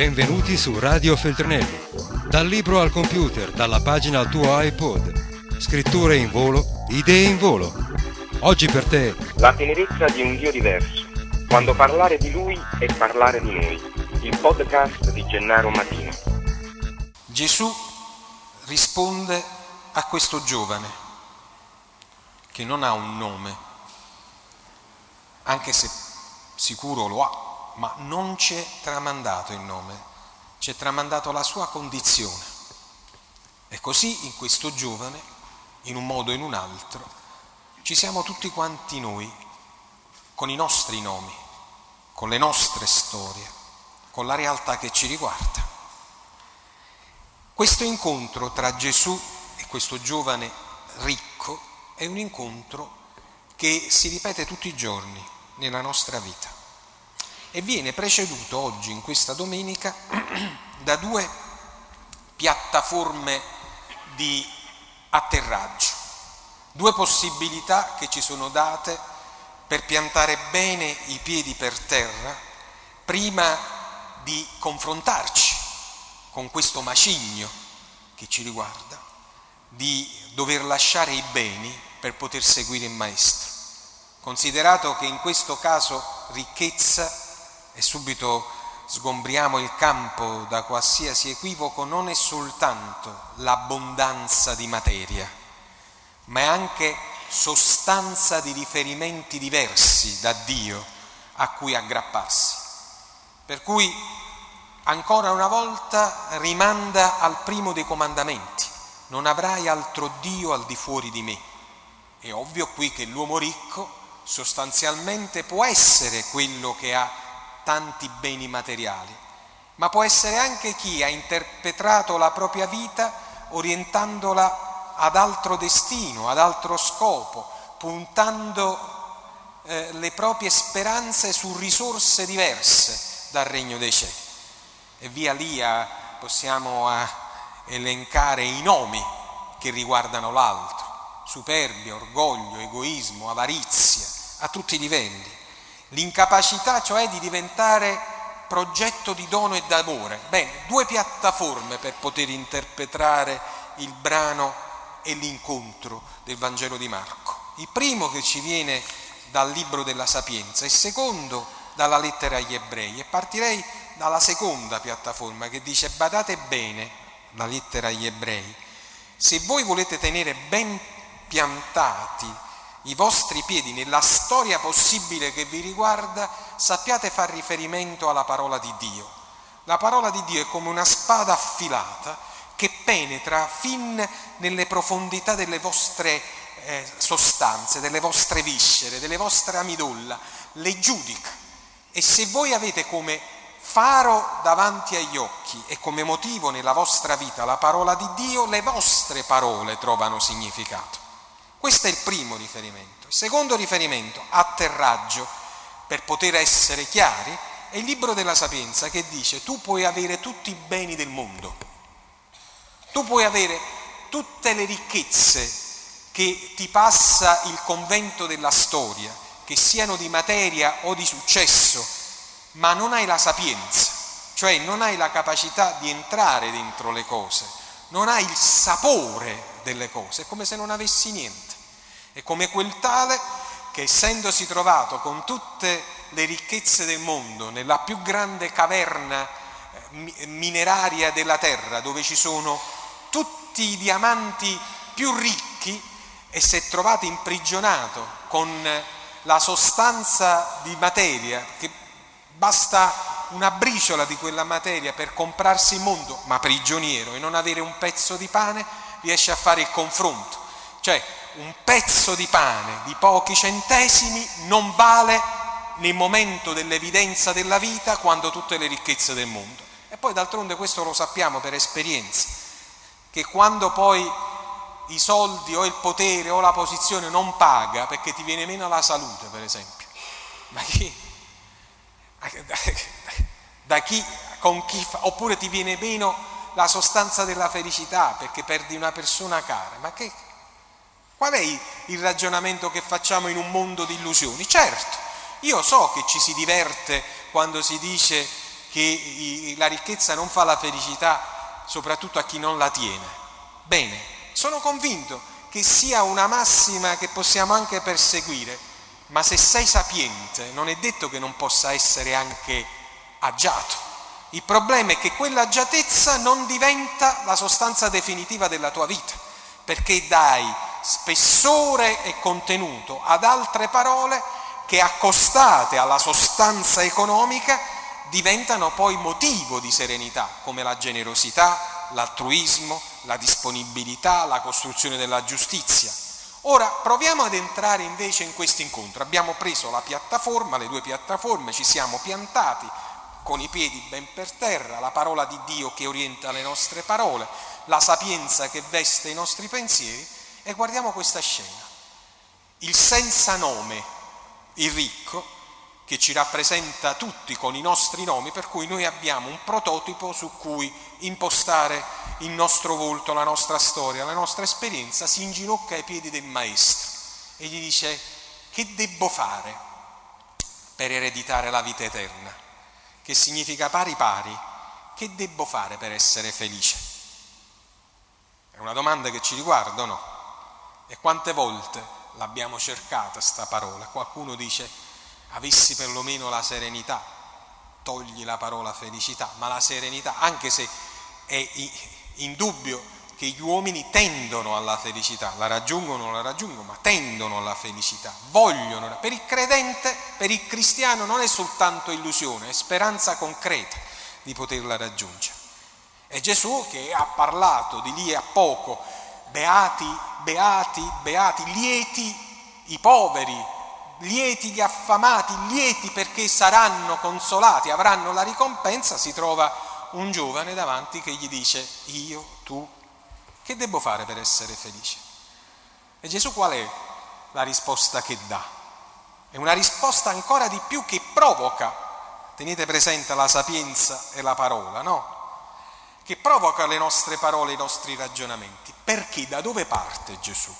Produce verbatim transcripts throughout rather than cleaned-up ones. Benvenuti su Radio Feltrinelli. Dal libro al computer, dalla pagina al tuo iPod. Scritture in volo, idee in volo. Oggi per te... La tenerezza di un Dio diverso. Quando parlare di Lui è parlare di noi. Il podcast di Gennaro Matino. Gesù risponde a questo giovane, che non ha un nome, anche se sicuro lo ha. Ma non c'è tramandato il nome, c'è tramandato la sua condizione. E così in questo giovane, in un modo o in un altro, ci siamo tutti quanti noi, con i nostri nomi, con le nostre storie, con la realtà che ci riguarda. Questo incontro tra Gesù e questo giovane ricco è un incontro che si ripete tutti i giorni nella nostra vita. E viene preceduto oggi, in questa domenica, da due piattaforme di atterraggio, due possibilità che ci sono date per piantare bene i piedi per terra prima di confrontarci con questo macigno che ci riguarda, di dover lasciare i beni per poter seguire il Maestro. Considerato che in questo caso ricchezza, e subito sgombriamo il campo da qualsiasi equivoco, non è soltanto l'abbondanza di materia, ma è anche sostanza di riferimenti diversi da Dio a cui aggrapparsi. Per cui ancora una volta rimanda al primo dei comandamenti: non avrai altro Dio al di fuori di me. È ovvio qui che l'uomo ricco sostanzialmente può essere quello che ha tanti beni materiali, ma può essere anche chi ha interpretato la propria vita orientandola ad altro destino, ad altro scopo, puntando eh, le proprie speranze su risorse diverse dal regno dei cieli. E via via possiamo eh, elencare i nomi che riguardano l'altro: superbia, orgoglio, egoismo, avarizia, a tutti i livelli. L'incapacità cioè di diventare progetto di dono e d'amore. Bene, due piattaforme per poter interpretare il brano e l'incontro del Vangelo di Marco. Il primo che ci viene dal libro della Sapienza, il secondo dalla lettera agli Ebrei. E partirei dalla seconda piattaforma che dice: badate bene, la lettera agli Ebrei, se voi volete tenere ben piantati i vostri piedi nella storia possibile che vi riguarda, sappiate far riferimento alla parola di Dio. La parola di Dio è come una spada affilata che penetra fin nelle profondità delle vostre eh, sostanze, delle vostre viscere, delle vostre amidolla, le giudica. E se voi avete come faro davanti agli occhi e come motivo nella vostra vita la parola di Dio, le vostre parole trovano significato. Questo è il primo riferimento. Il secondo riferimento, atterraggio, per poter essere chiari, è il libro della Sapienza che dice: tu puoi avere tutti i beni del mondo, tu puoi avere tutte le ricchezze che ti passa il convento della storia, che siano di materia o di successo, ma non hai la sapienza, cioè non hai la capacità di entrare dentro le cose, non hai il sapore delle cose, è come se non avessi niente. È come quel tale che, essendosi trovato con tutte le ricchezze del mondo nella più grande caverna mineraria della terra, dove ci sono tutti i diamanti più ricchi, e si è trovato imprigionato con la sostanza di materia, che basta una briciola di quella materia per comprarsi il mondo, ma prigioniero e non avere un pezzo di pane, riesce a fare il confronto. Cioè, un pezzo di pane di pochi centesimi non vale nel momento dell'evidenza della vita quanto tutte le ricchezze del mondo. E poi d'altronde questo lo sappiamo per esperienza, che quando poi i soldi o il potere o la posizione non paga, perché ti viene meno la salute, per esempio, ma chi... da chi, con chi fa, oppure ti viene meno la sostanza della felicità perché perdi una persona cara. Ma che, qual è il ragionamento che facciamo in un mondo di illusioni? Certo, io so che ci si diverte quando si dice che la ricchezza non fa la felicità, soprattutto a chi non la tiene. Bene, sono convinto che sia una massima che possiamo anche perseguire, ma se sei sapiente non è detto che non possa essere anche agiato. Il problema è che quella agiatezza non diventa la sostanza definitiva della tua vita, perché dai spessore e contenuto ad altre parole che, accostate alla sostanza economica, diventano poi motivo di serenità, come la generosità, l'altruismo, la disponibilità, la costruzione della giustizia. Ora proviamo ad entrare invece in questo incontro. Abbiamo preso la piattaforma, le due piattaforme, ci siamo piantati con i piedi ben per terra, la parola di Dio che orienta le nostre parole, la sapienza che veste i nostri pensieri, e guardiamo questa scena. Il senza nome, il ricco, che ci rappresenta tutti con i nostri nomi, per cui noi abbiamo un prototipo su cui impostare il nostro volto, la nostra storia, la nostra esperienza, si inginocchia ai piedi del maestro e gli dice: che debbo fare per ereditare la vita eterna? Che significa pari pari, che debbo fare per essere felice? È una domanda che ci riguarda o no? E quante volte l'abbiamo cercata sta parola? Qualcuno dice: avessi perlomeno la serenità. Togli la parola felicità, ma la serenità, anche se è indubbio che gli uomini tendono alla felicità, la raggiungono o la raggiungono, ma tendono alla felicità, vogliono. Per il credente, per il cristiano non è soltanto illusione, è speranza concreta di poterla raggiungere. È Gesù che ha parlato di lì a poco: beati, beati, beati, lieti i poveri, lieti gli affamati, lieti perché saranno consolati, avranno la ricompensa. Si trova un giovane davanti che gli dice: io, tu, che devo fare per essere felice? E Gesù qual è la risposta che dà? È una risposta ancora di più che provoca, tenete presente la sapienza e la parola, no? Che provoca le nostre parole, i nostri ragionamenti. Perché? Da dove parte Gesù?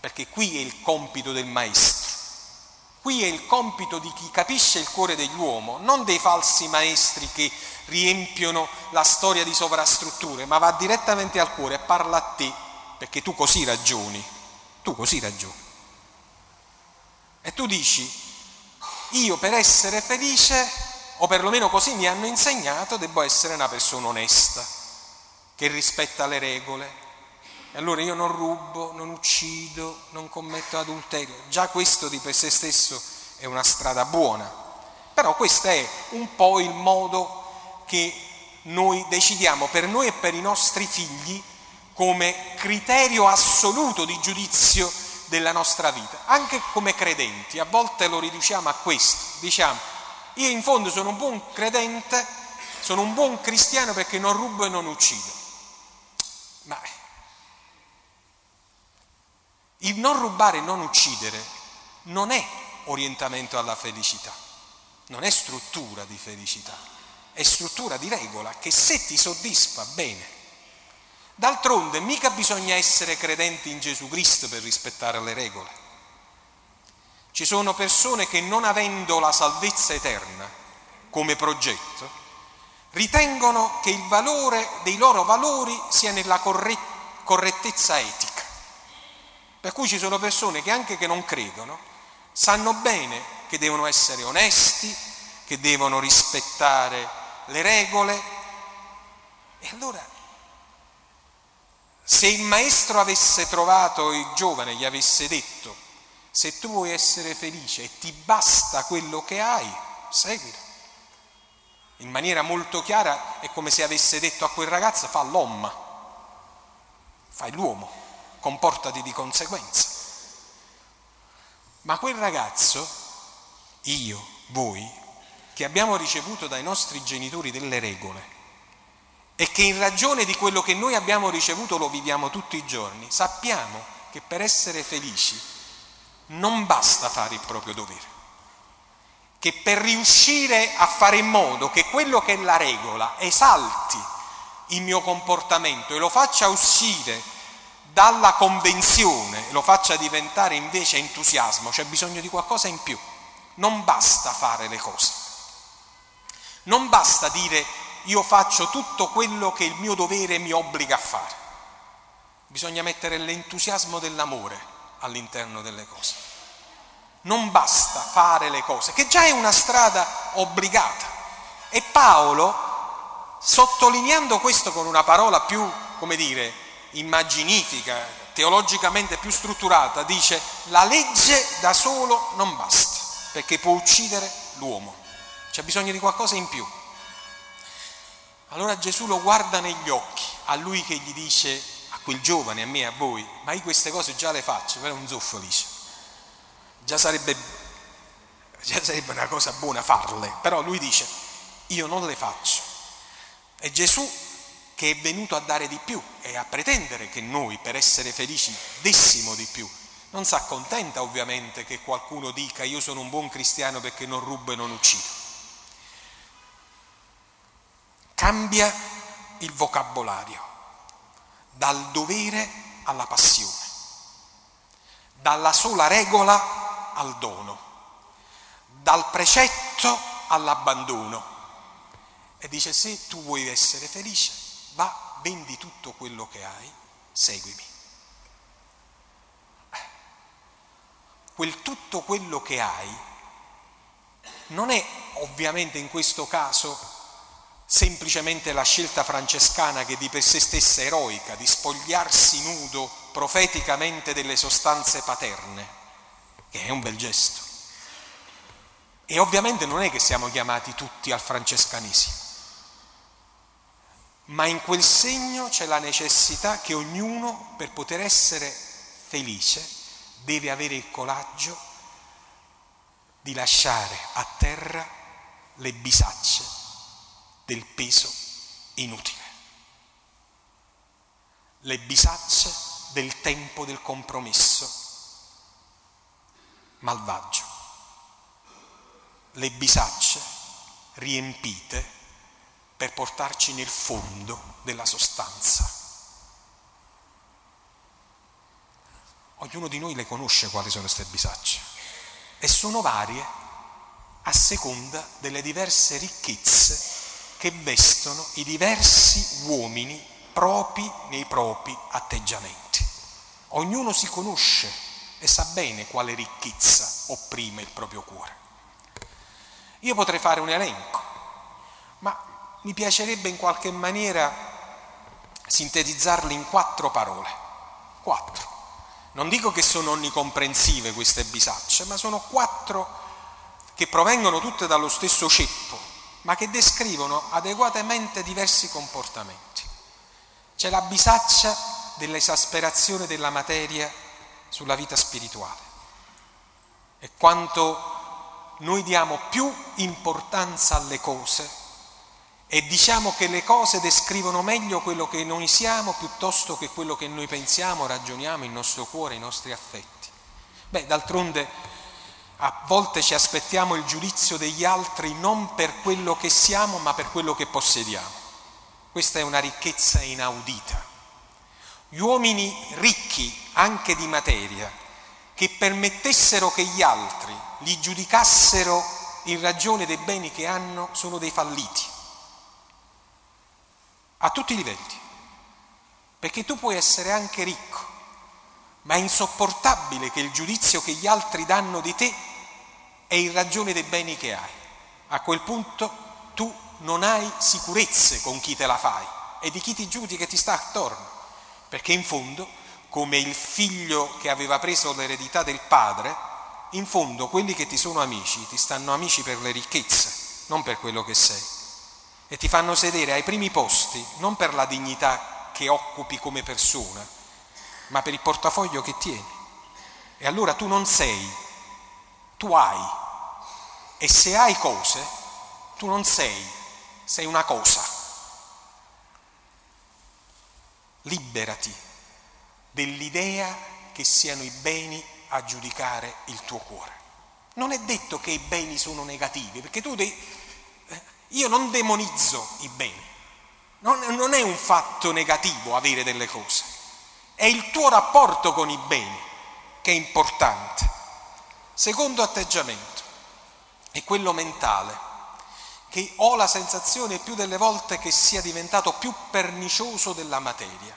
Perché qui è il compito del maestro. Qui è il compito di chi capisce il cuore dell'uomo, non dei falsi maestri che riempiono la storia di sovrastrutture, ma va direttamente al cuore e parla a te, perché tu così ragioni, tu così ragioni. E tu dici: io per essere felice, o perlomeno così mi hanno insegnato, devo essere una persona onesta, che rispetta le regole. E allora io non rubo, non uccido, non commetto adulterio. Già questo di per sé stesso è una strada buona. Però questo è un po' il modo che noi decidiamo per noi e per i nostri figli come criterio assoluto di giudizio della nostra vita. Anche come credenti, a volte lo riduciamo a questo. Diciamo: io in fondo sono un buon credente, sono un buon cristiano perché non rubo e non uccido. Ma il non rubare e non uccidere non è orientamento alla felicità, non è struttura di felicità, è struttura di regola che, se ti soddisfa, bene. D'altronde mica bisogna essere credenti in Gesù Cristo per rispettare le regole. Ci sono persone che, non avendo la salvezza eterna come progetto, ritengono che il valore dei loro valori sia nella correttezza etica. Per cui ci sono persone che, anche che non credono, sanno bene che devono essere onesti, che devono rispettare le regole. E allora, se il maestro avesse trovato il giovane e gli avesse detto: se tu vuoi essere felice e ti basta quello che hai, seguilo. In maniera molto chiara è come se avesse detto a quel ragazzo: fa l'omma, fai l'uomo, comportati di conseguenza. Ma quel ragazzo, io, voi, che abbiamo ricevuto dai nostri genitori delle regole e che, in ragione di quello che noi abbiamo ricevuto, lo viviamo tutti i giorni, sappiamo che per essere felici non basta fare il proprio dovere, che per riuscire a fare in modo che quello che è la regola esalti il mio comportamento e lo faccia uscire dalla convenzione, lo faccia diventare invece entusiasmo, c'è bisogno di qualcosa in più. Non basta fare le cose, Non basta dire io faccio tutto quello che il mio dovere mi obbliga a fare. Bisogna mettere l'entusiasmo dell'amore all'interno delle cose. Non basta fare le cose, che già è una strada obbligata. E Paolo, sottolineando questo con una parola più, come dire, immaginifica, teologicamente più strutturata, dice: la legge da solo non basta, perché può uccidere l'uomo, c'è bisogno di qualcosa in più. Allora Gesù lo guarda negli occhi, a lui che gli dice, a quel giovane, a me, a voi: ma io queste cose già le faccio, però un zolfo, dice, già sarebbe, già sarebbe una cosa buona farle, però lui dice io non le faccio. E Gesù, che è venuto a dare di più e a pretendere che noi, per essere felici, dessimo di più, non si accontenta ovviamente che qualcuno dica io sono un buon cristiano perché non rubo e non uccido. Cambia il vocabolario, dal dovere alla passione, dalla sola regola al dono, dal precetto all'abbandono, e dice: se tu vuoi essere felice, va, vendi tutto quello che hai, seguimi. Quel tutto quello che hai non è ovviamente in questo caso semplicemente la scelta francescana, che di per sé stessa è eroica, di spogliarsi nudo profeticamente delle sostanze paterne, che è un bel gesto. E ovviamente non è che siamo chiamati tutti al francescanesimo, ma in quel segno c'è la necessità che ognuno, per poter essere felice, deve avere il coraggio di lasciare a terra le bisacce del peso inutile, le bisacce del tempo del compromesso malvagio, le bisacce riempite per portarci nel fondo della sostanza. Ognuno di noi le conosce quali sono queste bisacce, e sono varie a seconda delle diverse ricchezze che vestono i diversi uomini propri nei propri atteggiamenti. Ognuno si conosce e sa bene quale ricchezza opprime il proprio cuore. Io potrei fare un elenco, ma mi piacerebbe in qualche maniera sintetizzarli in quattro parole. Quattro. Non dico che sono onnicomprensive queste bisacce, ma sono quattro che provengono tutte dallo stesso ceppo, ma che descrivono adeguatamente diversi comportamenti. C'è la bisaccia dell'esasperazione della materia sulla vita spirituale. E quanto noi diamo più importanza alle cose, e diciamo che le cose descrivono meglio quello che noi siamo piuttosto che quello che noi pensiamo, ragioniamo, il nostro cuore, i nostri affetti. Beh, d'altronde a volte ci aspettiamo il giudizio degli altri non per quello che siamo, ma per quello che possediamo. Questa è una ricchezza inaudita. Gli uomini ricchi anche di materia, che permettessero che gli altri li giudicassero in ragione dei beni che hanno, sono dei falliti. A tutti i livelli, perché tu puoi essere anche ricco, ma è insopportabile che il giudizio che gli altri danno di te è in ragione dei beni che hai. A quel punto tu non hai sicurezze con chi te la fai e di chi ti giudica e ti sta attorno, perché in fondo, come il figlio che aveva preso l'eredità del padre, in fondo quelli che ti sono amici ti stanno amici per le ricchezze, non per quello che sei. E ti fanno sedere ai primi posti non per la dignità che occupi come persona, ma per il portafoglio che tieni. E allora tu non sei, tu hai. E se hai cose, tu non sei, sei una cosa. Liberati dell'idea che siano i beni a giudicare il tuo cuore. Non è detto che i beni sono negativi, perché tu devi... Io non demonizzo i beni, non, non è un fatto negativo avere delle cose, è il tuo rapporto con i beni che è importante. Secondo atteggiamento è quello mentale, che ho la sensazione più delle volte che sia diventato più pernicioso della materia,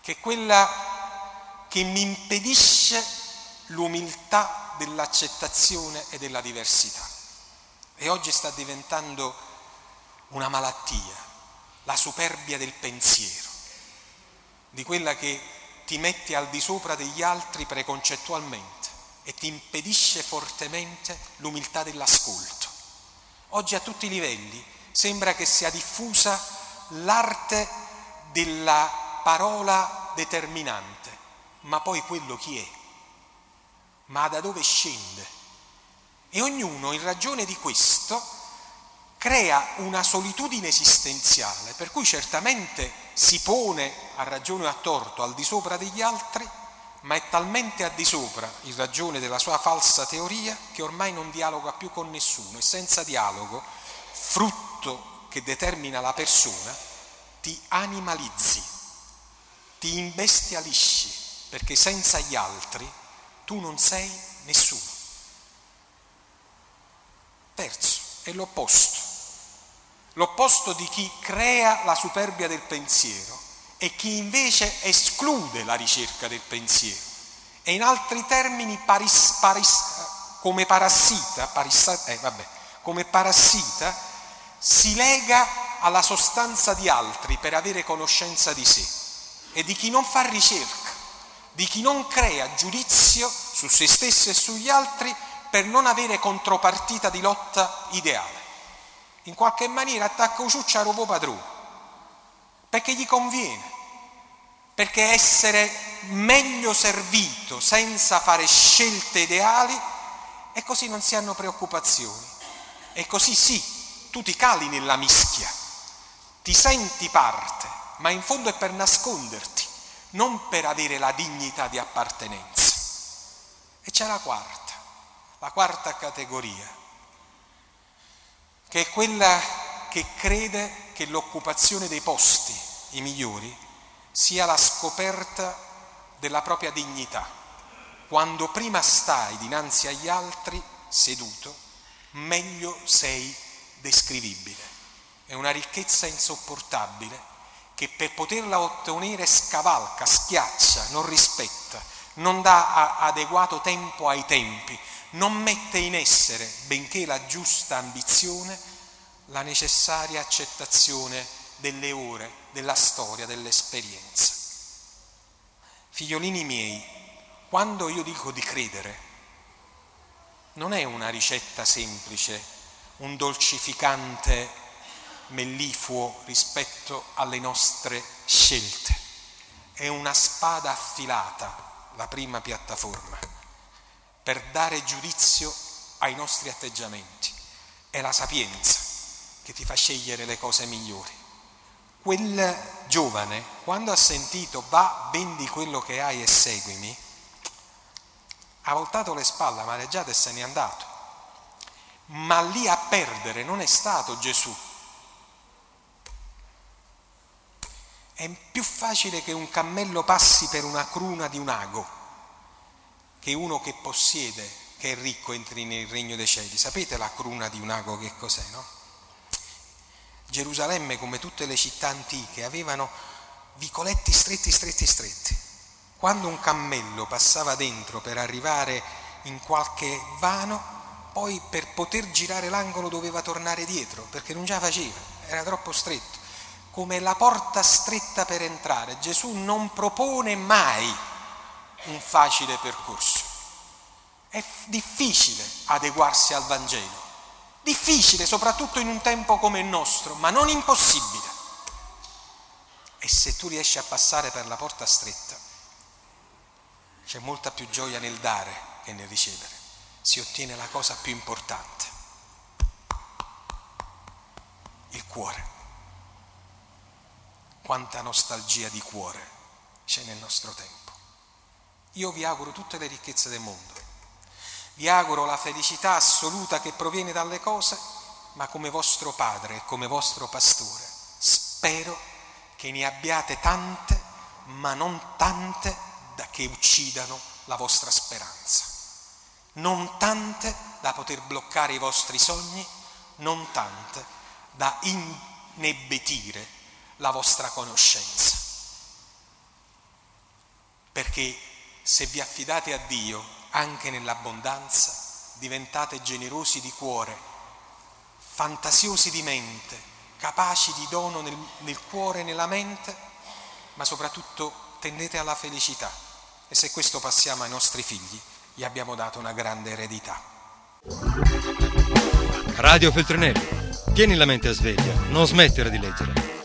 che è quella che mi impedisce l'umiltà dell'accettazione e della diversità. E oggi sta diventando una malattia, la superbia del pensiero, di quella che ti mette al di sopra degli altri preconcettualmente e ti impedisce fortemente l'umiltà dell'ascolto. Oggi a tutti i livelli sembra che sia diffusa l'arte della parola determinante, ma poi quello chi è? Ma da dove scende? E ognuno in ragione di questo crea una solitudine esistenziale, per cui certamente si pone a ragione o a torto al di sopra degli altri, ma è talmente a di sopra in ragione della sua falsa teoria che ormai non dialoga più con nessuno, e senza dialogo, frutto che determina la persona, ti animalizzi, ti imbestialisci, perché senza gli altri tu non sei nessuno. Terzo, è l'opposto, l'opposto di chi crea la superbia del pensiero e chi invece esclude la ricerca del pensiero, e in altri termini paris, paris, come parassita, paris, eh, vabbè, come parassita si lega alla sostanza di altri per avere conoscenza di sé, e di chi non fa ricerca, di chi non crea giudizio su se stesso e sugli altri per non avere contropartita di lotta ideale. In qualche maniera attacca ciuccia a robo padrone, perché gli conviene, perché essere meglio servito senza fare scelte ideali, e così non si hanno preoccupazioni, e così sì, tu ti cali nella mischia, ti senti parte, ma in fondo è per nasconderti, non per avere la dignità di appartenenza. E c'è la quarta, la quarta categoria, che è quella che crede che l'occupazione dei posti, i migliori, sia la scoperta della propria dignità, quando prima stai dinanzi agli altri seduto, meglio sei descrivibile. È una ricchezza insopportabile che per poterla ottenere scavalca, schiaccia, non rispetta, non dà adeguato tempo ai tempi, non mette in essere, benché la giusta ambizione, la necessaria accettazione delle ore, della storia, dell'esperienza. Figliolini miei, quando io dico di credere, non è una ricetta semplice, un dolcificante mellifluo rispetto alle nostre scelte. È una spada affilata, la prima piattaforma, per dare giudizio ai nostri atteggiamenti. È la sapienza che ti fa scegliere le cose migliori. Quel giovane, quando ha sentito "va, vendi quello che hai e seguimi", ha voltato le spalle, ha mareggiato e se n'è andato. Ma lì a perdere non è stato Gesù. È più facile che un cammello passi per una cruna di un ago che uno che possiede, che è ricco, entri nel regno dei cieli. Sapete la cruna di un ago che cos'è, no? Gerusalemme, come tutte le città antiche, avevano vicoletti stretti, stretti, stretti. Quando un cammello passava dentro per arrivare in qualche vano, poi per poter girare l'angolo doveva tornare dietro, perché non ce la faceva, era troppo stretto. Come la porta stretta per entrare, Gesù non propone mai un facile percorso. È difficile adeguarsi al Vangelo. Difficile, soprattutto in un tempo come il nostro, ma non impossibile. E se tu riesci a passare per la porta stretta, c'è molta più gioia nel dare che nel ricevere. Si ottiene la cosa più importante, il cuore. Quanta nostalgia di cuore c'è nel nostro tempo. Io vi auguro tutte le ricchezze del mondo. Vi auguro la felicità assoluta che proviene dalle cose, ma come vostro padre e come vostro pastore spero che ne abbiate tante, ma non tante da che uccidano la vostra speranza, non tante da poter bloccare i vostri sogni, non tante da inebetire la vostra conoscenza. Perché se vi affidate a Dio anche nell'abbondanza, diventate generosi di cuore, fantasiosi di mente, capaci di dono nel, nel cuore e nella mente, ma soprattutto tendete alla felicità. E se questo passiamo ai nostri figli, gli abbiamo dato una grande eredità. Radio Feltrinelli, tieni la mente a sveglia, non smettere di leggere.